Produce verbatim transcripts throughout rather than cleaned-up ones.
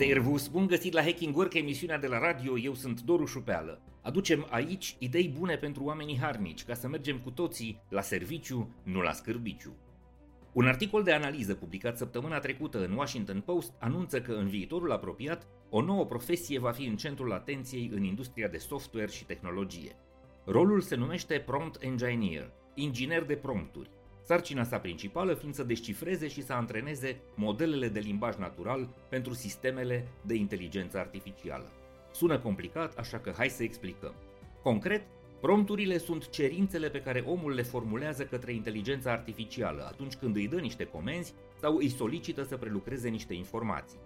Servus, bun găsit la Hacking Work, emisiunea de la radio, eu sunt Doru Șupeală. Aducem aici idei bune pentru oamenii harnici, ca să mergem cu toții la serviciu, nu la scârbiciu. Un articol de analiză publicat săptămâna trecută în Washington Post anunță că în viitorul apropiat, o nouă profesie va fi în centrul atenției în industria de software și tehnologie. Rolul se numește Prompt Engineer, inginer de prompturi. Sarcina sa principală fiind să descifreze și să antreneze modelele de limbaj natural pentru sistemele de inteligență artificială. Sună complicat, așa că hai să explicăm. Concret, prompturile sunt cerințele pe care omul le formulează către inteligența artificială atunci când îi dă niște comenzi sau îi solicită să prelucreze niște informații.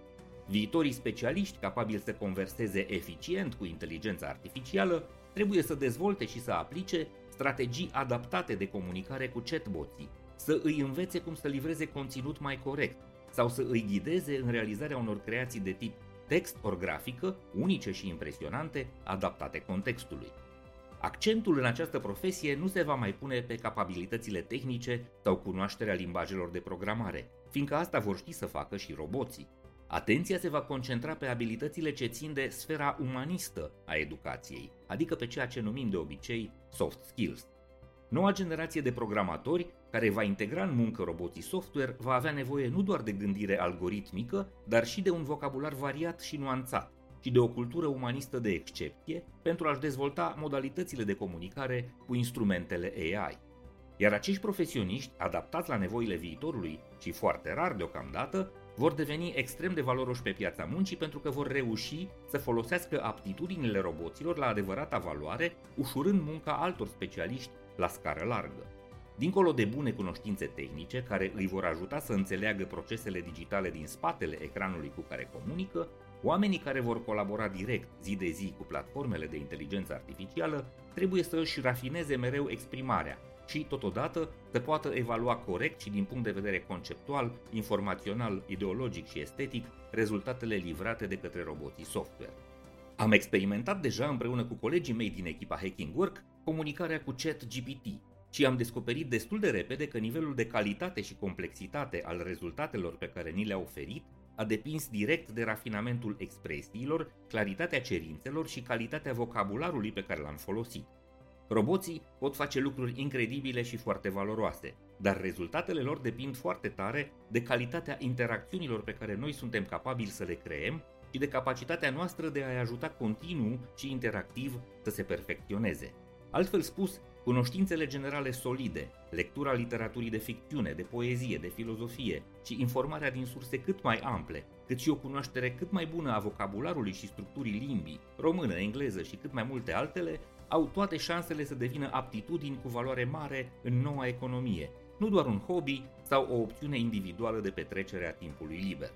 Viitorii specialiști capabili să converseze eficient cu inteligența artificială trebuie să dezvolte și să aplice strategii adaptate de comunicare cu chatboții, să îi învețe cum să livreze conținut mai corect sau să îi ghideze în realizarea unor creații de tip text ori grafică, unice și impresionante, adaptate contextului. Accentul în această profesie nu se va mai pune pe capabilitățile tehnice sau cunoașterea limbajelor de programare, fiindcă asta vor ști să facă și roboții. Atenția se va concentra pe abilitățile ce țin de sfera umanistă a educației, adică pe ceea ce numim de obicei soft skills. Noua generație de programatori, care va integra în muncă roboții software, va avea nevoie nu doar de gândire algoritmică, dar și de un vocabular variat și nuanțat, și de o cultură umanistă de excepție pentru a-și dezvolta modalitățile de comunicare cu instrumentele A I. Iar acești profesioniști, adaptați la nevoile viitorului și foarte rar deocamdată, vor deveni extrem de valoroși pe piața muncii pentru că vor reuși să folosească aptitudinile roboților la adevărata valoare, ușurând munca altor specialiști la scară largă. Dincolo de bune cunoștințe tehnice care îi vor ajuta să înțeleagă procesele digitale din spatele ecranului cu care comunică, oamenii care vor colabora direct zi de zi cu platformele de inteligență artificială trebuie să își rafineze mereu exprimarea și, totodată, să poată evalua corect și din punct de vedere conceptual, informațional, ideologic și estetic rezultatele livrate de către roboții software. Am experimentat deja împreună cu colegii mei din echipa Hacking Work comunicarea cu ChatGPT și am descoperit destul de repede că nivelul de calitate și complexitate al rezultatelor pe care ni le-a oferit a depins direct de rafinamentul expresiilor, claritatea cerințelor și calitatea vocabularului pe care l-am folosit. Roboții pot face lucruri incredibile și foarte valoroase, dar rezultatele lor depind foarte tare de calitatea interacțiunilor pe care noi suntem capabili să le creăm și de capacitatea noastră de a-i ajuta continuu și interactiv să se perfecționeze. Altfel spus, cunoștințele generale solide, lectura literaturii de ficțiune, de poezie, de filozofie și informarea din surse cât mai ample, cât și o cunoaștere cât mai bună a vocabularului și structurii limbii, română, engleză și cât mai multe altele, au toate șansele să devină aptitudini cu valoare mare în noua economie, nu doar un hobby sau o opțiune individuală de petrecere a timpului liber.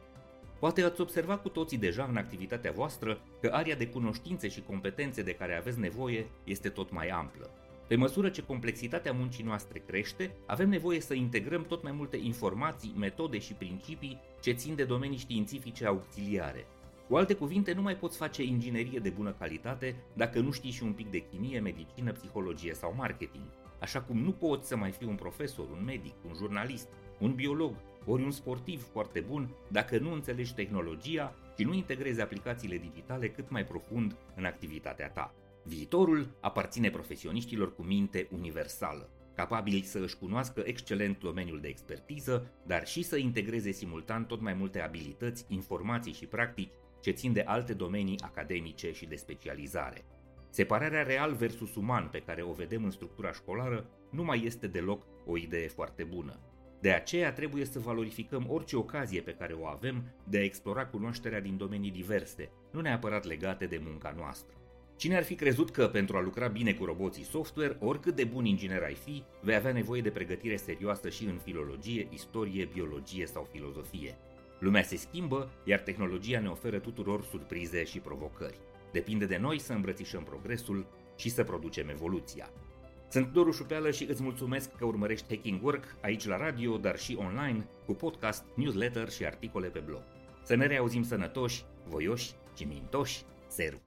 Poate ați observat cu toții deja în activitatea voastră că area de cunoștințe și competențe de care aveți nevoie este tot mai amplă. Pe măsură ce complexitatea muncii noastre crește, avem nevoie să integrăm tot mai multe informații, metode și principii ce țin de domenii științifice auxiliare. Cu alte cuvinte, nu mai poți face inginerie de bună calitate dacă nu știi și un pic de chimie, medicină, psihologie sau marketing. Așa cum nu poți să mai fii un profesor, un medic, un jurnalist, un biolog, ori un sportiv foarte bun dacă nu înțelegi tehnologia și nu integrezi aplicațiile digitale cât mai profund în activitatea ta. Viitorul aparține profesioniștilor cu minte universală, capabili să își cunoască excelent domeniul de expertiză, dar și să integreze simultan tot mai multe abilități, informații și practici ce țin de alte domenii academice și de specializare. Separarea real versus uman pe care o vedem în structura școlară nu mai este deloc o idee foarte bună. De aceea trebuie să valorificăm orice ocazie pe care o avem de a explora cunoașterea din domenii diverse, nu neapărat legate de munca noastră. Cine ar fi crezut că, pentru a lucra bine cu roboții software, oricât de bun inginer ai fi, vei avea nevoie de pregătire serioasă și în filologie, istorie, biologie sau filozofie. Lumea se schimbă, iar tehnologia ne oferă tuturor surprize și provocări. Depinde de noi să îmbrățișăm progresul și să producem evoluția. Sunt Doru Șupeală și îți mulțumesc că urmărești Hacking Work aici la radio, dar și online, cu podcast, newsletter și articole pe blog. Să ne reauzim sănătoși, voioși și mintoși, serv!